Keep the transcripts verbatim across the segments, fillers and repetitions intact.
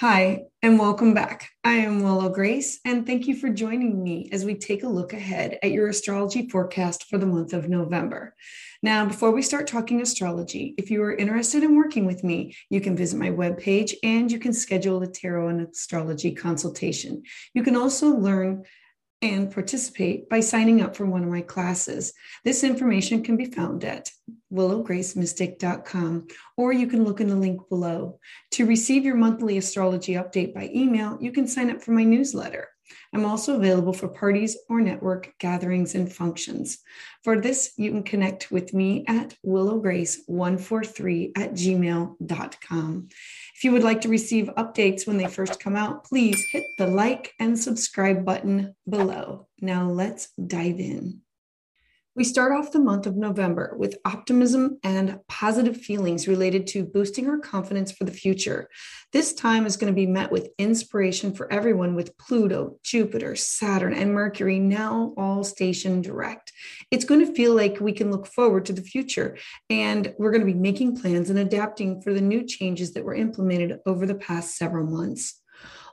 Hi, and welcome back. I am Willow Grace, and thank you for joining me as we take a look ahead at your astrology forecast for the month of November. Now, before we start talking astrology, if you are interested in working with me, you can visit my webpage and you can schedule a tarot and astrology consultation. You can also learn and participate by signing up for one of my classes. This information can be found at Willow Grace Mystic dot com, or you can look in the link below. To receive your monthly astrology update by email, you can sign up for my newsletter. I'm also available for parties or network gatherings and functions. For this, you can connect with me at Willow Grace one four three at gmail dot com. If you would like to receive updates when they first come out, please hit the like and subscribe button below. Now let's dive in. We start off the month of November with optimism and positive feelings related to boosting our confidence for the future. This time is going to be met with inspiration for everyone with Pluto, Jupiter, Saturn, and Mercury now all stationed direct. It's going to feel like we can look forward to the future, and we're going to be making plans and adapting for the new changes that were implemented over the past several months.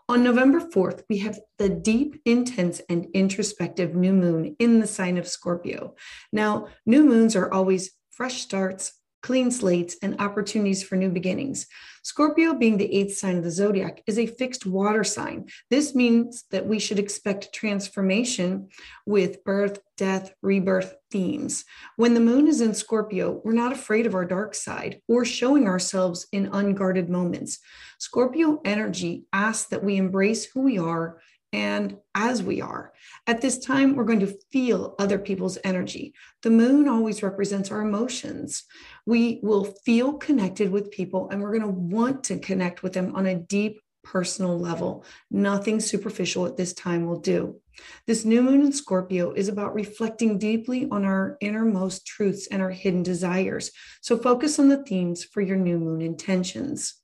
On November fourth, we have the deep, intense, and introspective new moon in the sign of Scorpio. Now, new moons are always fresh starts, clean slates, and opportunities for new beginnings. Scorpio, being the eighth sign of the zodiac, is a fixed water sign. This means that we should expect transformation with birth, death, rebirth themes. When the moon is in Scorpio, we're not afraid of our dark side or showing ourselves in unguarded moments. Scorpio energy asks that we embrace who we are and as we are. At this time, we're going to feel other people's energy. The moon always represents our emotions. We will feel connected with people, and we're going to want to connect with them on a deep personal level. Nothing superficial at this time will do. This new moon in Scorpio is about reflecting deeply on our innermost truths and our hidden desires. So focus on the themes for your new moon intentions.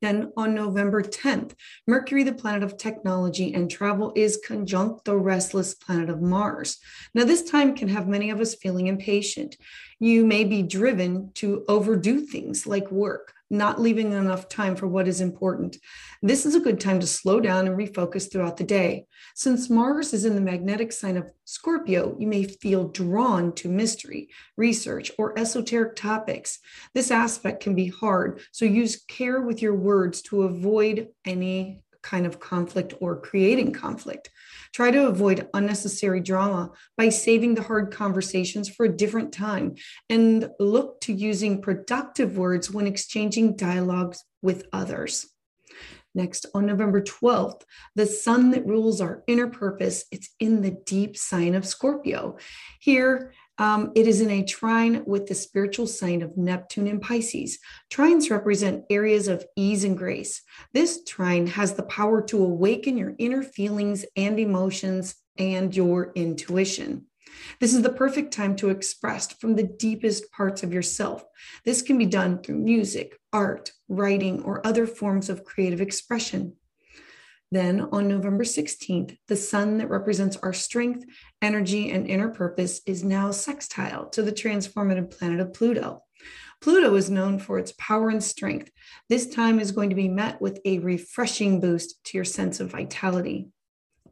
Then on November tenth, Mercury, the planet of technology and travel, is conjunct the restless planet of Mars. Now, this time can have many of us feeling impatient. You may be driven to overdo things like work, not leaving enough time for what is important. This is a good time to slow down and refocus throughout the day. Since Mars is in the magnetic sign of Scorpio, you may feel drawn to mystery, research, or esoteric topics. This aspect can be hard, so use care with your words to avoid any kind of conflict or creating conflict. Try to avoid unnecessary drama by saving the hard conversations for a different time, and look to using productive words when exchanging dialogues with others. Next, on November twelfth, the sun that rules our inner purpose, it's in the deep sign of Scorpio. Here, Um, it is in a trine with the spiritual sign of Neptune in Pisces. Trines represent areas of ease and grace. This trine has the power to awaken your inner feelings and emotions and your intuition. This is the perfect time to express from the deepest parts of yourself. This can be done through music, art, writing, or other forms of creative expression. Then on November sixteenth, the sun that represents our strength, energy, and inner purpose is now sextile to the transformative planet of Pluto. Pluto is known for its power and strength. This time is going to be met with a refreshing boost to your sense of vitality.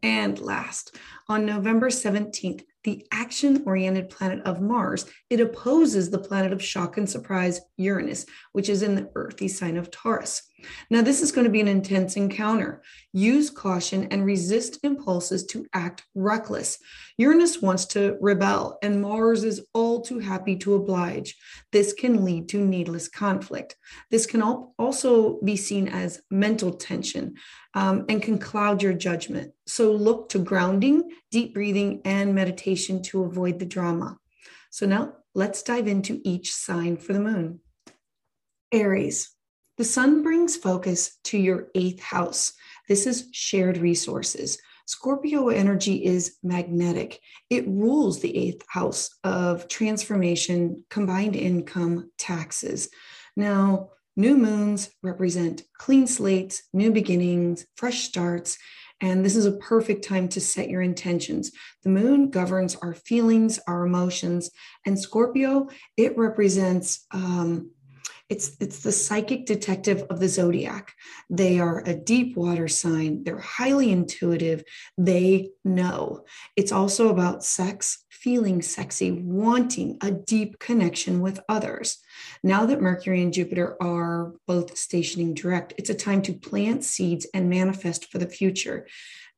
And last, on November seventeenth, the action-oriented planet of Mars, it opposes the planet of shock and surprise, Uranus, which is in the earthy sign of Taurus. Now, this is going to be an intense encounter. Use caution and resist impulses to act reckless. Uranus wants to rebel, and Mars is all too happy to oblige. This can lead to needless conflict. This can also be seen as mental tension, um, and can cloud your judgment. So look to grounding, deep breathing, and meditation to avoid the drama. So now let's dive into each sign for the moon. Aries, the sun brings focus to your eighth house. This is shared resources. Scorpio energy is magnetic. It rules the eighth house of transformation, combined income, taxes. Now, new moons represent clean slates, new beginnings, fresh starts, and this is a perfect time to set your intentions. The moon governs our feelings, our emotions, and Scorpio, it represents um, It's, it's the psychic detective of the zodiac. They are a deep water sign. They're highly intuitive. They know. It's also about sex, feeling sexy, wanting a deep connection with others. Now that Mercury and Jupiter are both stationing direct, it's a time to plant seeds and manifest for the future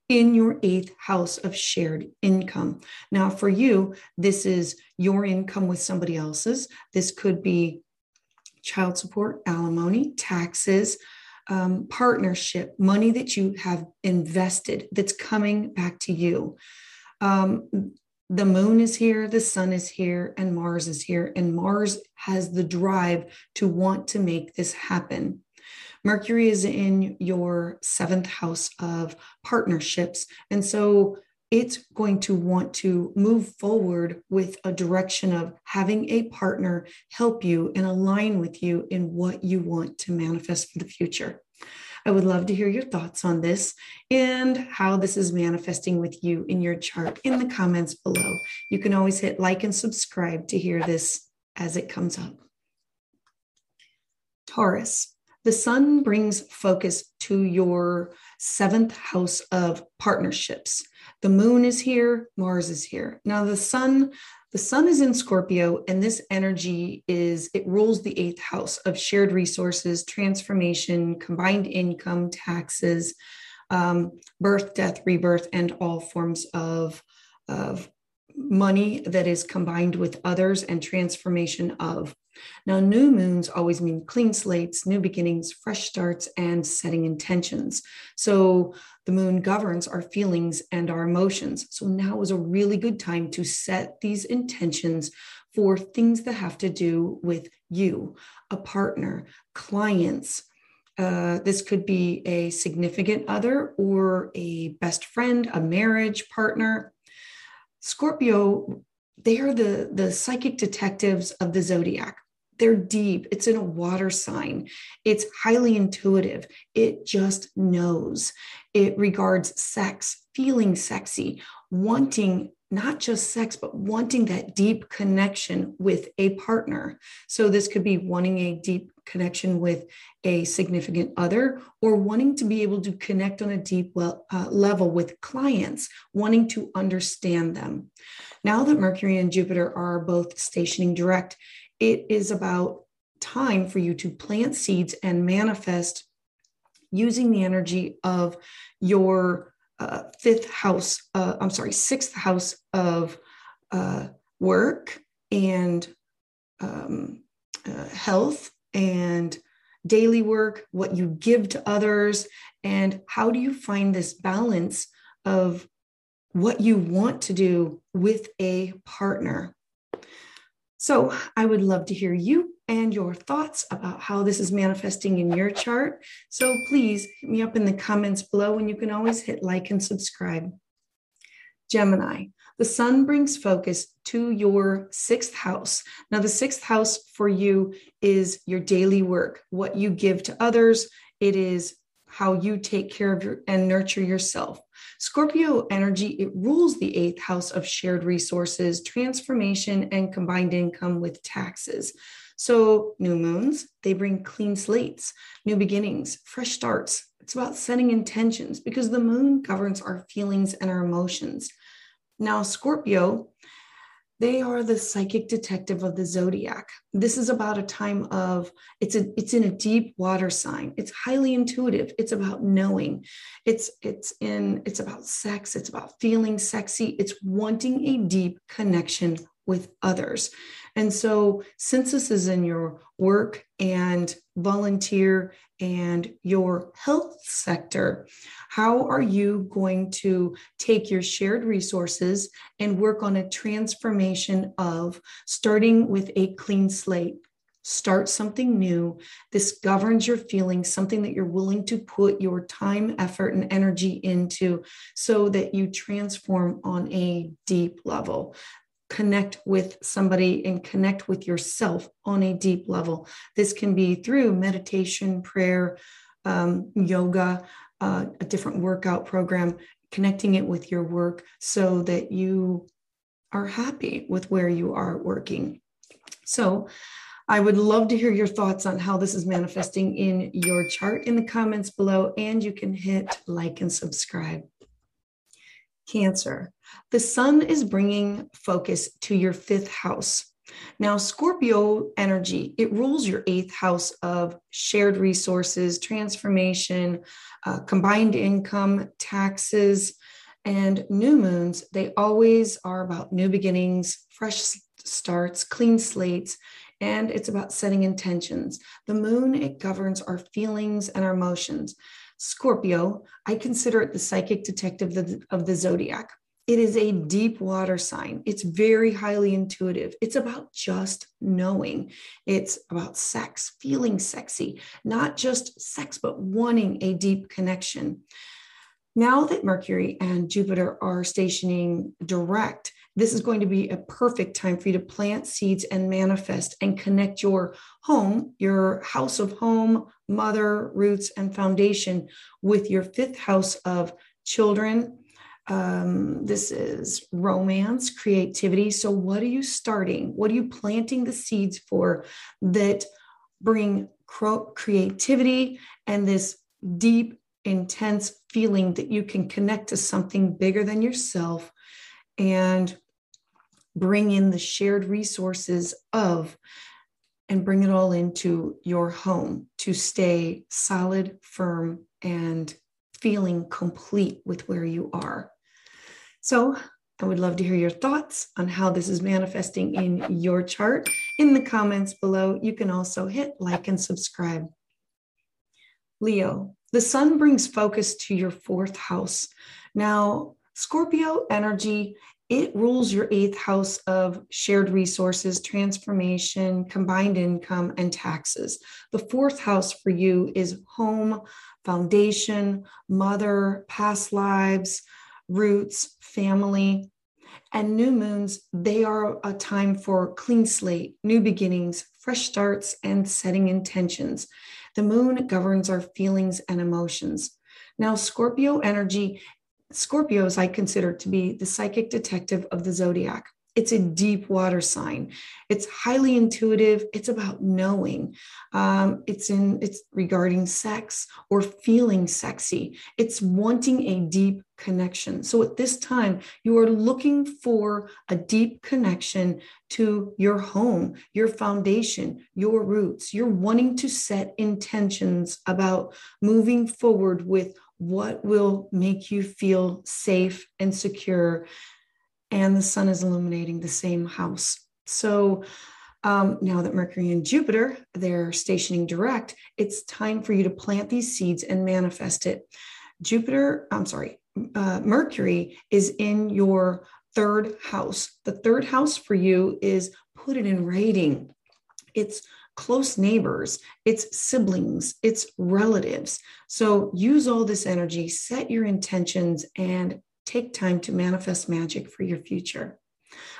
in your eighth house of shared income. Now for you, this is your income with somebody else's. This could be child support, alimony, taxes, um, partnership, money that you have invested that's coming back to you. Um, The moon is here, the sun is here, and Mars is here. And Mars has the drive to want to make this happen. Mercury is in your seventh house of partnerships. And so it's going to want to move forward with a direction of having a partner help you and align with you in what you want to manifest for the future. I would love to hear your thoughts on this and how this is manifesting with you in your chart in the comments below. You can always hit like and subscribe to hear this as it comes up. Taurus, the sun brings focus to your seventh house of partnerships. The moon is here, Mars is here. Now the sun, the sun is in Scorpio, and this energy is, it rules the eighth house of shared resources, transformation, combined income, taxes, um, birth, death, rebirth, and all forms of, of money that is combined with others and transformation of. Now, new moons always mean clean slates, new beginnings, fresh starts, and setting intentions. So the moon governs our feelings and our emotions. So now is a really good time to set these intentions for things that have to do with you, a partner, clients. Uh, this could be a significant other or a best friend, a marriage partner. Scorpio, they are the, the psychic detectives of the zodiac. They're deep. It's in a water sign. It's highly intuitive. It just knows. It regards sex, feeling sexy, wanting not just sex, but wanting that deep connection with a partner. So this could be wanting a deep connection with a significant other, or wanting to be able to connect on a deep well, uh, level with clients, wanting to understand them. Now that Mercury and Jupiter are both stationing direct, it is about time for you to plant seeds and manifest using the energy of your Uh, fifth house, uh, I'm sorry, sixth house of uh, work and um, uh, health and daily work, what you give to others, and how do you find this balance of what you want to do with a partner. So I would love to hear you and your thoughts about how this is manifesting in your chart. So please hit me up in the comments below, and you can always hit like and subscribe. Gemini, the sun brings focus to your sixth house. Now the sixth house for you is your daily work, what you give to others. It is how you take care of your, and nurture yourself. Scorpio energy, it rules the eighth house of shared resources, transformation, and combined income with taxes. So new moons, they bring clean slates, new beginnings, fresh starts. It's about setting intentions because the moon governs our feelings and our emotions. Now, Scorpio, they are the psychic detective of the zodiac. This is about a time of, it's a, it's in a deep water sign. It's highly intuitive. It's about knowing. It's, it's in, it's about sex. It's about feeling sexy. It's wanting a deep connection with others. And so since this is in your work and volunteer and your health sector, how are you going to take your shared resources and work on a transformation of starting with a clean slate? Start something new. This governs your feelings, something that you're willing to put your time, effort, and energy into so that you transform on a deep level. Connect with somebody and connect with yourself on a deep level. This can be through meditation, prayer, um, yoga, uh, a different workout program, connecting it with your work so that you are happy with where you are working. So I would love to hear your thoughts on how this is manifesting in your chart in the comments below, and you can hit like and subscribe. Cancer, the sun is bringing focus to your fifth house. Now, Scorpio energy, it rules your eighth house of shared resources, transformation, uh, combined income, taxes, and new moons. They always are about new beginnings, fresh starts, clean slates, and it's about setting intentions. The moon, it governs our feelings and our emotions. Scorpio, I consider it the psychic detective of the, of the zodiac. It is a deep water sign. It's very highly intuitive. It's about just knowing. It's about sex, feeling sexy, not just sex, but wanting a deep connection. Now that Mercury and Jupiter are stationing direct, this is going to be a perfect time for you to plant seeds and manifest and connect your home, your house of home, mother, roots, and foundation with your fifth house of children. Um, this is romance, creativity. So what are you starting? What are you planting the seeds for that bring creativity and this deep, intense feeling that you can connect to something bigger than yourself and bring in the shared resources of, and bring it all into your home to stay solid, firm, and feeling complete with where you are. So I would love to hear your thoughts on how this is manifesting in your chart in the comments below. You can also hit like and subscribe. Leo, the sun brings focus to your fourth house. Now, Scorpio energy, it rules your eighth house of shared resources, transformation, combined income, and taxes. The fourth house for you is home, foundation, mother, past lives, roots, family, and new moons. They are a time for clean slate, new beginnings, fresh starts, and setting intentions. The moon governs our feelings and emotions. Now, Scorpio energy, Scorpios I consider to be the psychic detective of the zodiac. It's a deep water sign. It's highly intuitive. It's about knowing. Um, it's in it's regarding sex or feeling sexy. It's wanting a deep connection. So at this time, you are looking for a deep connection to your home, your foundation, your roots. You're wanting to set intentions about moving forward with what will make you feel safe and secure. And the sun is illuminating the same house. So um, now that Mercury and Jupiter, they're stationing direct, it's time for you to plant these seeds and manifest it. Jupiter, I'm sorry, uh, Mercury is in your third house. The third house for you is put it in writing. It's close neighbors, it's siblings, it's relatives. So use all this energy, set your intentions, and take time to manifest magic for your future.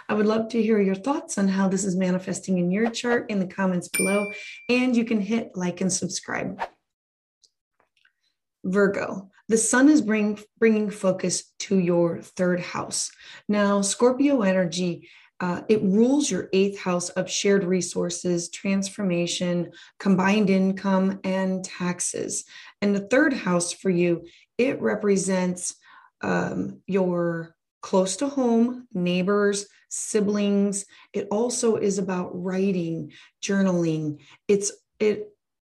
I would love to hear your thoughts on how this is manifesting in your chart in the comments below, and you can hit like and subscribe. Virgo, the sun is bring, bringing focus to your third house. Now, Scorpio energy, uh, it rules your eighth house of shared resources, transformation, combined income, and taxes. And the third house for you, it represents Um, your close to home, neighbors, siblings. It also is about writing, journaling. It's, it,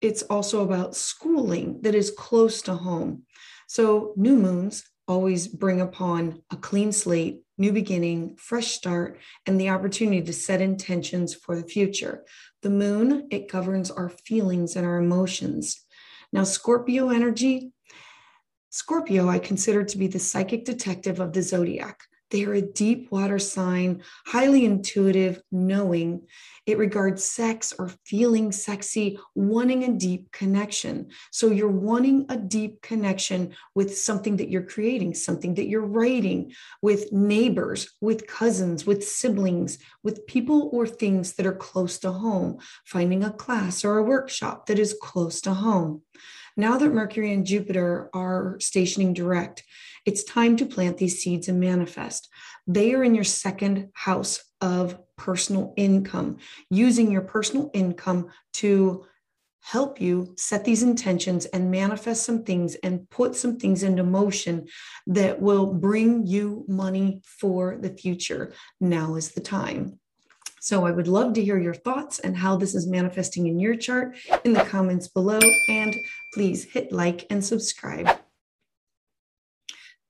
it's also about schooling that is close to home. So new moons always bring upon a clean slate, new beginning, fresh start, and the opportunity to set intentions for the future. The moon, it governs our feelings and our emotions. Now, Scorpio energy, Scorpio, I consider to be the psychic detective of the zodiac. They are a deep water sign, highly intuitive, knowing. It regards sex or feeling sexy, wanting a deep connection. So you're wanting a deep connection with something that you're creating, something that you're writing, with neighbors, with cousins, with siblings, with people or things that are close to home, finding a class or a workshop that is close to home. Now that Mercury and Jupiter are stationing direct, it's time to plant these seeds and manifest. They are in your second house of personal income, using your personal income to help you set these intentions and manifest some things and put some things into motion that will bring you money for the future. Now is the time. So I would love to hear your thoughts and how this is manifesting in your chart in the comments below. And please hit like and subscribe.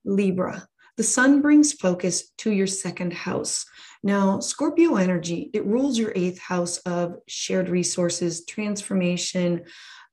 Libra, the sun brings focus to your second house. Now, Scorpio energy, it rules your eighth house of shared resources, transformation,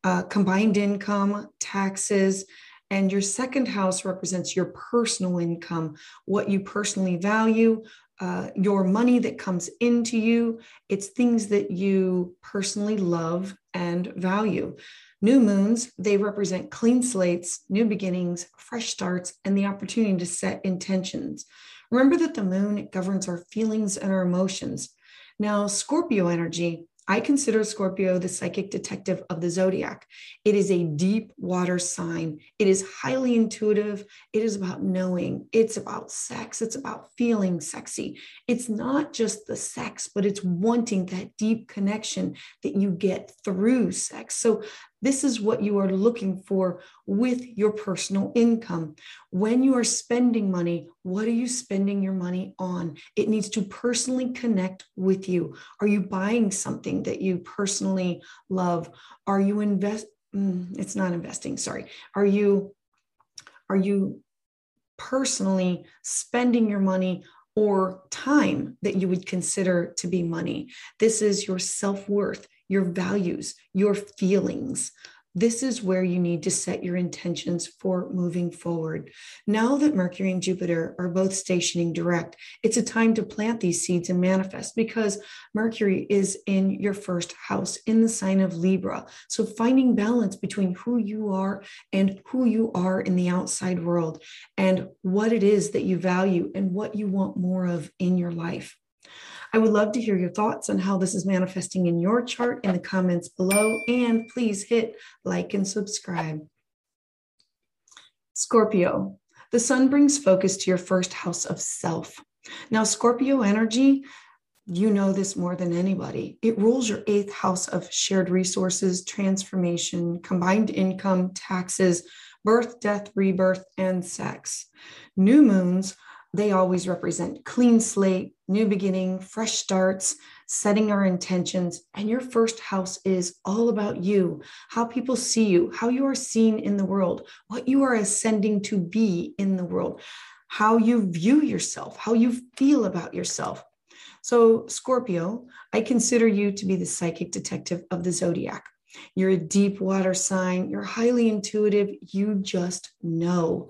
uh, combined income, taxes, and your second house represents your personal income, what you personally value, uh, your money that comes into you. It's things that you personally love and value. New moons, they represent clean slates, new beginnings, fresh starts, and the opportunity to set intentions. Remember that the moon governs our feelings and our emotions. Now, Scorpio energy, I consider Scorpio the psychic detective of the zodiac. It is a deep water sign. It is highly intuitive. It is about knowing. It's about sex. It's about feeling sexy. It's not just the sex, but it's wanting that deep connection that you get through sex. So this is what you are looking for with your personal income. When you are spending money, what are you spending your money on? It needs to personally connect with you. Are you buying something that you personally love? Are you invest? Mm, it's not investing, sorry. Are you, are you personally spending your money or time that you would consider to be money? This is your self-worth, your values, your feelings. This is where you need to set your intentions for moving forward. Now that Mercury and Jupiter are both stationing direct, it's a time to plant these seeds and manifest because Mercury is in your first house in the sign of Libra. So finding balance between who you are and who you are in the outside world and what it is that you value and what you want more of in your life. I would love to hear your thoughts on how this is manifesting in your chart in the comments below, and please hit like and subscribe. Scorpio, the sun brings focus to your first house of self. Now, Scorpio energy, you know this more than anybody. It rules your eighth house of shared resources, transformation, combined income, taxes, birth, death, rebirth, and sex. New moons, they always represent clean slate, new beginning, fresh starts, setting our intentions. And your first house is all about you, how people see you, how you are seen in the world, what you are ascending to be in the world, how you view yourself, how you feel about yourself. So Scorpio, I consider you to be the psychic detective of the zodiac. You're a deep water sign. You're highly intuitive. You just know.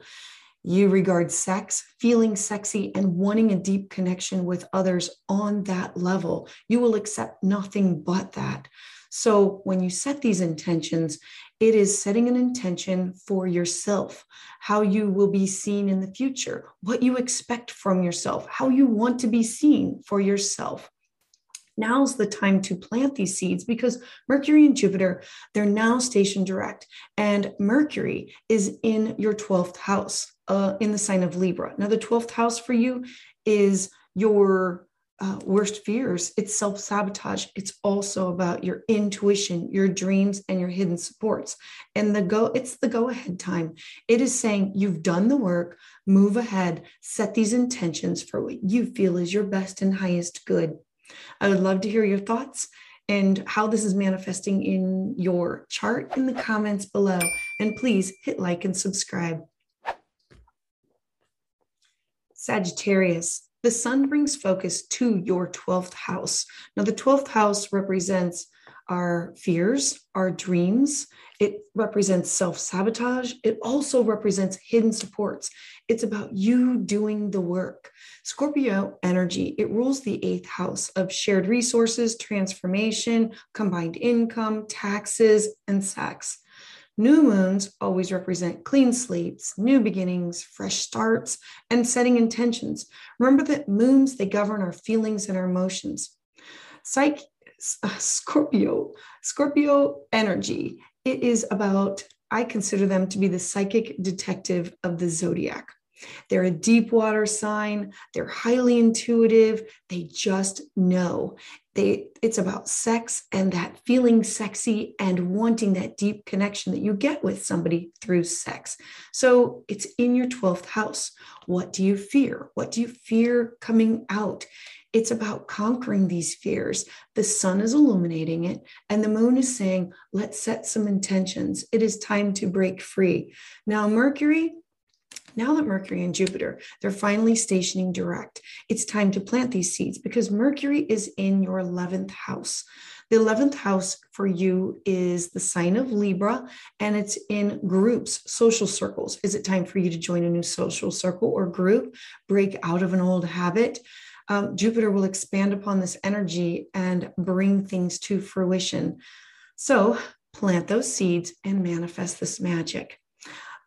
You regard sex, feeling sexy, and wanting a deep connection with others on that level. You will accept nothing but that. So when you set these intentions, it is setting an intention for yourself, how you will be seen in the future, what you expect from yourself, how you want to be seen for yourself. Now's the time to plant these seeds because Mercury and Jupiter, they're now stationed direct, and Mercury is in your twelfth house uh, in the sign of Libra. Now, the twelfth house for you is your uh, worst fears. It's self-sabotage. It's also about your intuition, your dreams, and your hidden supports. And the go, it's the go-ahead time. It is saying you've done the work, move ahead, set these intentions for what you feel is your best and highest good. I would love to hear your thoughts and how this is manifesting in your chart in the comments below. And please hit like and subscribe. Sagittarius, the sun brings focus to your twelfth house. Now, the twelfth house represents our fears, our dreams. It represents self-sabotage. It also represents hidden supports. It's about you doing the work. Scorpio energy, it rules the eighth house of shared resources, transformation, combined income, taxes, and sex. New moons always represent clean slates, new beginnings, fresh starts, and setting intentions. Remember that moons, they govern our feelings and our emotions. Psych Scorpio, Scorpio energy. It is about, I consider them to be the psychic detective of the zodiac. They're a deep water sign. They're highly intuitive. They just know. They, it's about sex and that feeling sexy and wanting that deep connection that you get with somebody through sex. So it's in your twelfth house. What do you fear? What do you fear coming out? It's about conquering these fears. The sun is illuminating it, and the moon is saying, let's set some intentions. It is time to break free. Now, Mercury, now that Mercury and Jupiter, they're finally stationing direct. It's time to plant these seeds because Mercury is in your eleventh house. The eleventh house for you is the sign of Libra, and it's in groups, social circles. Is it time for you to join a new social circle or group, break out of an old habit? Um, Jupiter will expand upon this energy and bring things to fruition. So plant those seeds and manifest this magic.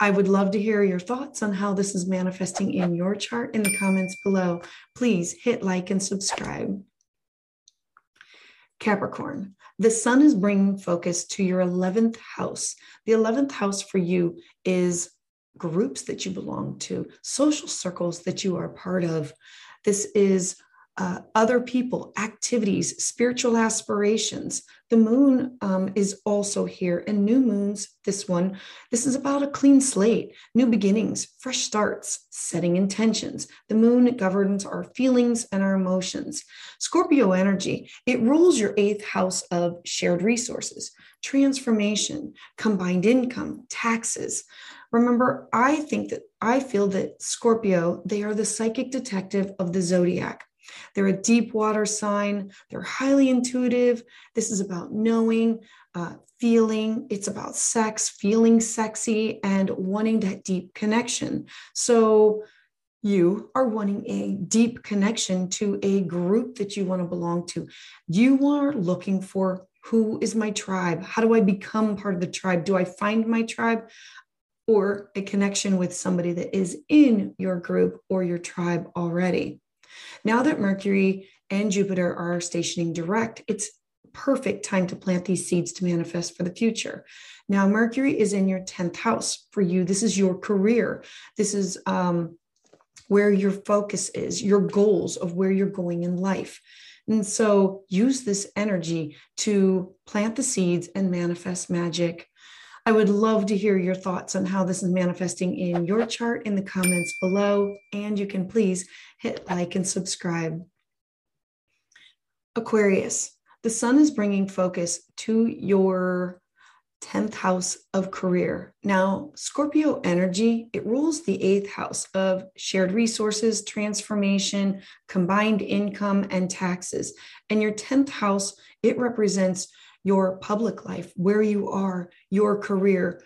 I would love to hear your thoughts on how this is manifesting in your chart in the comments below. Please hit like and subscribe. Capricorn, the sun is bringing focus to your eleventh house. The eleventh house for you is groups that you belong to, social circles that you are part of. This is uh, other people, activities, spiritual aspirations. The moon um, is also here, and new moons, this one, this is about a clean slate, new beginnings, fresh starts, setting intentions. The moon governs our feelings and our emotions. Scorpio energy, it rules your eighth house of shared resources, transformation, combined income, taxes. Remember, I think that I feel that Scorpio, they are the psychic detective of the zodiac. They're a deep water sign. They're highly intuitive. This is about knowing, uh, feeling. It's about sex, feeling sexy, and wanting that deep connection. So you are wanting a deep connection to a group that you want to belong to. You are looking for, who is my tribe? How do I become part of the tribe? Do I find my tribe? Or a connection with somebody that is in your group or your tribe already. Now that Mercury and Jupiter are stationing direct, it's perfect time to plant these seeds to manifest for the future. Now, Mercury is in your tenth house. For you, this is your career. This is um, where your focus is, your goals of where you're going in life. And so use this energy to plant the seeds and manifest magic. I would love to hear your thoughts on how this is manifesting in your chart in the comments below, and you can please hit like and subscribe. Aquarius, the sun is bringing focus to your tenth house of career. Now, Scorpio energy, it rules the eighth house of shared resources, transformation, combined income, and taxes. And your tenth house, it represents your public life, where you are, your career,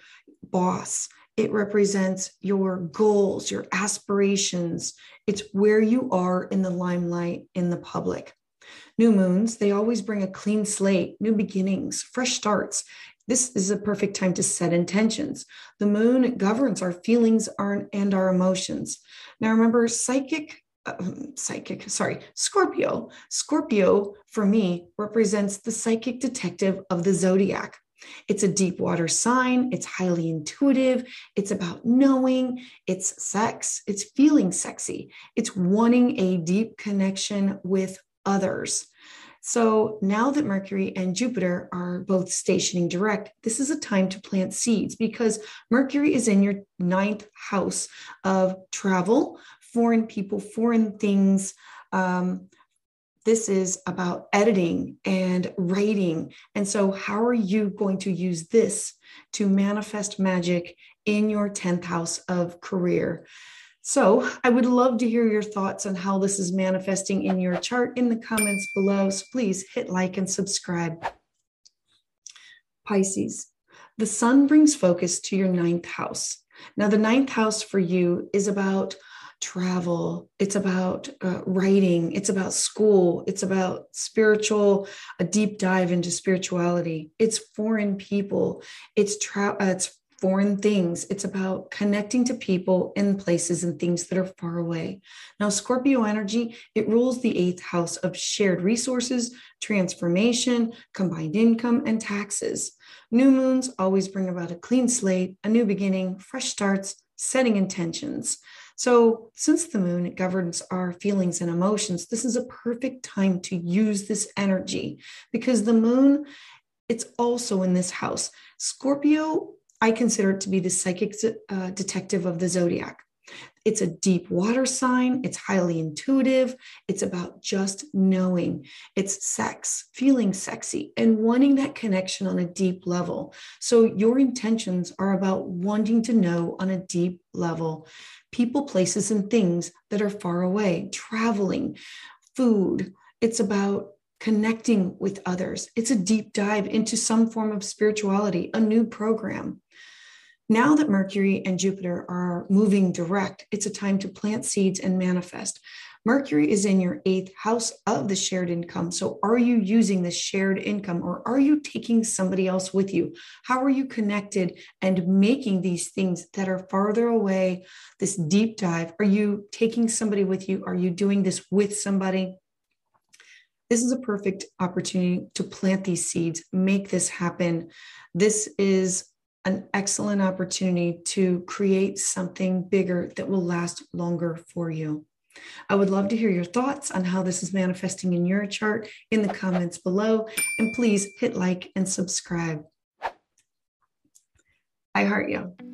boss. It represents your goals, your aspirations. It's where you are in the limelight, in the public. New moons, they always bring a clean slate, new beginnings, fresh starts. This is a perfect time to set intentions. The moon governs our feelings and our emotions. Now remember, psychic Um, psychic, sorry, Scorpio. Scorpio, for me, represents the psychic detective of the zodiac. It's a deep water sign. It's highly intuitive. It's about knowing. It's sex. It's feeling sexy. It's wanting a deep connection with others. So now that Mercury and Jupiter are both stationing direct, this is a time to plant seeds because Mercury is in your ninth house of travel, foreign people, foreign things. Um, this is about editing and writing. And so how are you going to use this to manifest magic in your tenth house of career? So I would love to hear your thoughts on how this is manifesting in your chart in the comments below. So please hit like and subscribe. Pisces, the sun brings focus to your ninth house. Now the ninth house for you is about travel. It's about uh, writing. It's about school. It's about spiritual, a deep dive into spirituality. It's foreign people. It's tra- uh, it's foreign things. It's about connecting to people and places and things that are far away. Now, Scorpio energy, it rules the eighth house of shared resources, transformation, combined income, and taxes. New moons always bring about a clean slate, a new beginning, fresh starts, setting intentions. So since the moon governs our feelings and emotions, this is a perfect time to use this energy, because the moon, it's also in this house. Scorpio, I consider it to be the psychic uh, detective of the zodiac. It's a deep water sign. It's highly intuitive. It's about just knowing. It's sex, feeling sexy, and wanting that connection on a deep level. So your intentions are about wanting to know on a deep level people, places, and things that are far away, traveling, food. It's about connecting with others. It's a deep dive into some form of spirituality, a new program. Now that Mercury and Jupiter are moving direct, it's a time to plant seeds and manifest. Mercury is in your eighth house of the shared income. So are you using this shared income, or are you taking somebody else with you? How are you connected and making these things that are farther away, this deep dive? Are you taking somebody with you? Are you doing this with somebody? This is a perfect opportunity to plant these seeds, make this happen. This is an excellent opportunity to create something bigger that will last longer for you. I would love to hear your thoughts on how this is manifesting in your chart in the comments below, and please hit like and subscribe. I heart you.